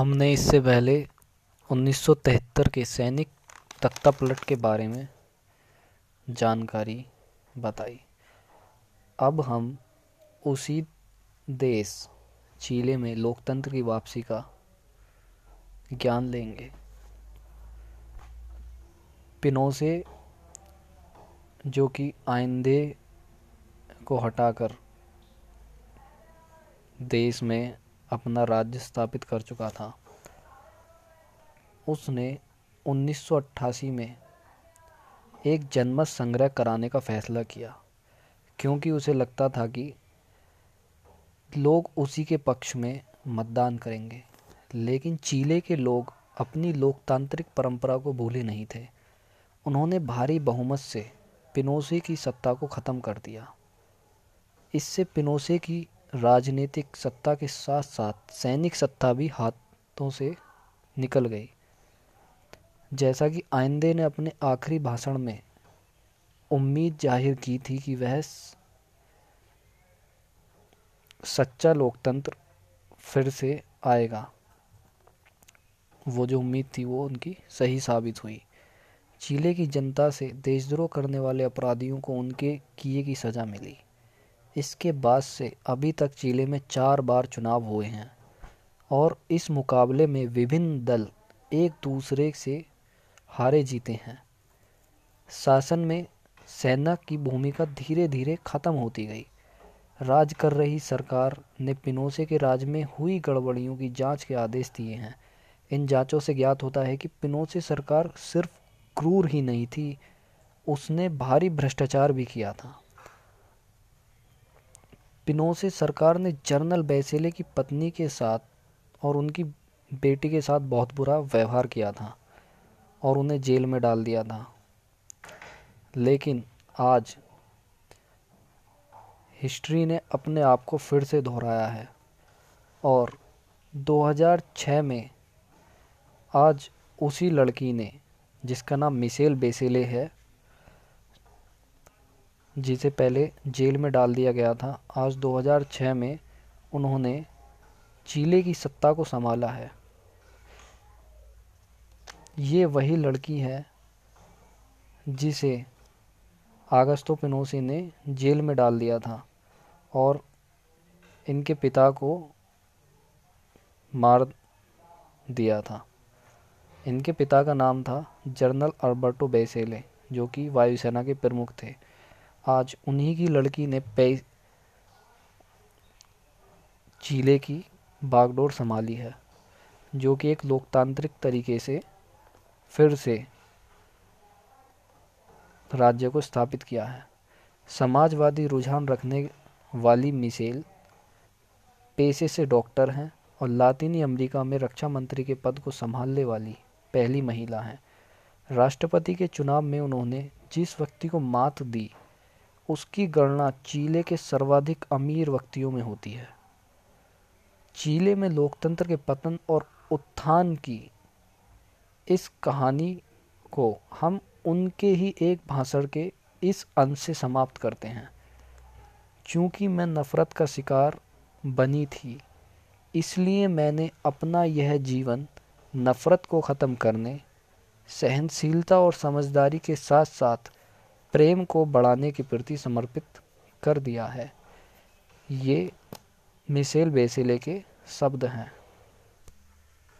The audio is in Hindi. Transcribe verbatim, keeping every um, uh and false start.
हमने इससे पहले उन्नीस सौ तिहत्तर के सैनिक तख्तापलट के बारे में जानकारी बताई। अब हम उसी देश चिली में लोकतंत्र की वापसी का ज्ञान लेंगे। पिनोशे जो कि आइंदे को हटाकर देश में अपना राज्य स्थापित कर चुका था, उसने उन्नीस सौ अट्ठासी में एक जनमत संग्रह कराने का फैसला किया, क्योंकि उसे लगता था कि लोग उसी के पक्ष में मतदान करेंगे। लेकिन चिली के लोग अपनी लोकतांत्रिक परंपरा को भूले नहीं थे। उन्होंने भारी बहुमत से पिनोशे की सत्ता को ख़त्म कर दिया। इससे पिनोशे की राजनीतिक सत्ता के साथ साथ सैनिक सत्ता भी हाथों से निकल गई। जैसा कि आइंदे ने अपने आखिरी भाषण में उम्मीद जाहिर की थी कि वह सच्चा लोकतंत्र फिर से आएगा, वो जो उम्मीद थी वो उनकी सही साबित हुई। चिली की जनता से देशद्रोह करने वाले अपराधियों को उनके किए की सज़ा मिली। इसके बाद से अभी तक चिली में चार बार चुनाव हुए हैं और इस मुकाबले में विभिन्न दल एक दूसरे से हारे जीते हैं। शासन में सेना की भूमिका धीरे धीरे ख़त्म होती गई। राज कर रही सरकार ने पिनोशे के राज में हुई गड़बड़ियों की जांच के आदेश दिए हैं। इन जांचों से ज्ञात होता है कि पिनोशे सरकार सिर्फ क्रूर ही नहीं थी, उसने भारी भ्रष्टाचार भी किया था। पिनोशे सरकार ने जनरल बैसेले की पत्नी के साथ और उनकी बेटी के साथ बहुत बुरा व्यवहार किया था और उन्हें जेल में डाल दिया था। लेकिन आज हिस्ट्री ने अपने आप को फिर से दोहराया है और दो हज़ार छह में आज उसी लड़की ने, जिसका नाम मिशेल बेसेले है, जिसे पहले जेल में डाल दिया गया था, आज दो हज़ार छह में उन्होंने चिली की सत्ता को संभाला है। ये वही लड़की है जिसे अगुस्तो पिनोशे ने जेल में डाल दिया था और इनके पिता को मार दिया था। इनके पिता का नाम था जनरल अल्बर्टो बेसेले, जो कि वायुसेना के प्रमुख थे। आज उन्हीं की लड़की ने चिली की बागडोर संभाली है, जो कि एक लोकतांत्रिक तरीके से फिर से राज्य को स्थापित किया है। समाजवादी रुझान रखने वाली मिशेल पेशे से डॉक्टर हैं और लातिनी अमेरिका में रक्षा मंत्री के पद को संभालने वाली पहली महिला हैं। राष्ट्रपति के चुनाव में उन्होंने जिस व्यक्ति को मात दी, उसकी गणना चिली के सर्वाधिक अमीर व्यक्तियों में होती है। चिली में लोकतंत्र के पतन और उत्थान की इस कहानी को हम उनके ही एक भाषण के इस अंश से समाप्त करते हैं। चूँकि मैं नफ़रत का शिकार बनी थी, इसलिए मैंने अपना यह जीवन नफ़रत को ख़त्म करने, सहनशीलता और समझदारी के साथ साथ प्रेम को बढ़ाने के प्रति समर्पित कर दिया है। ये मिशेल बेसेले के शब्द हैं।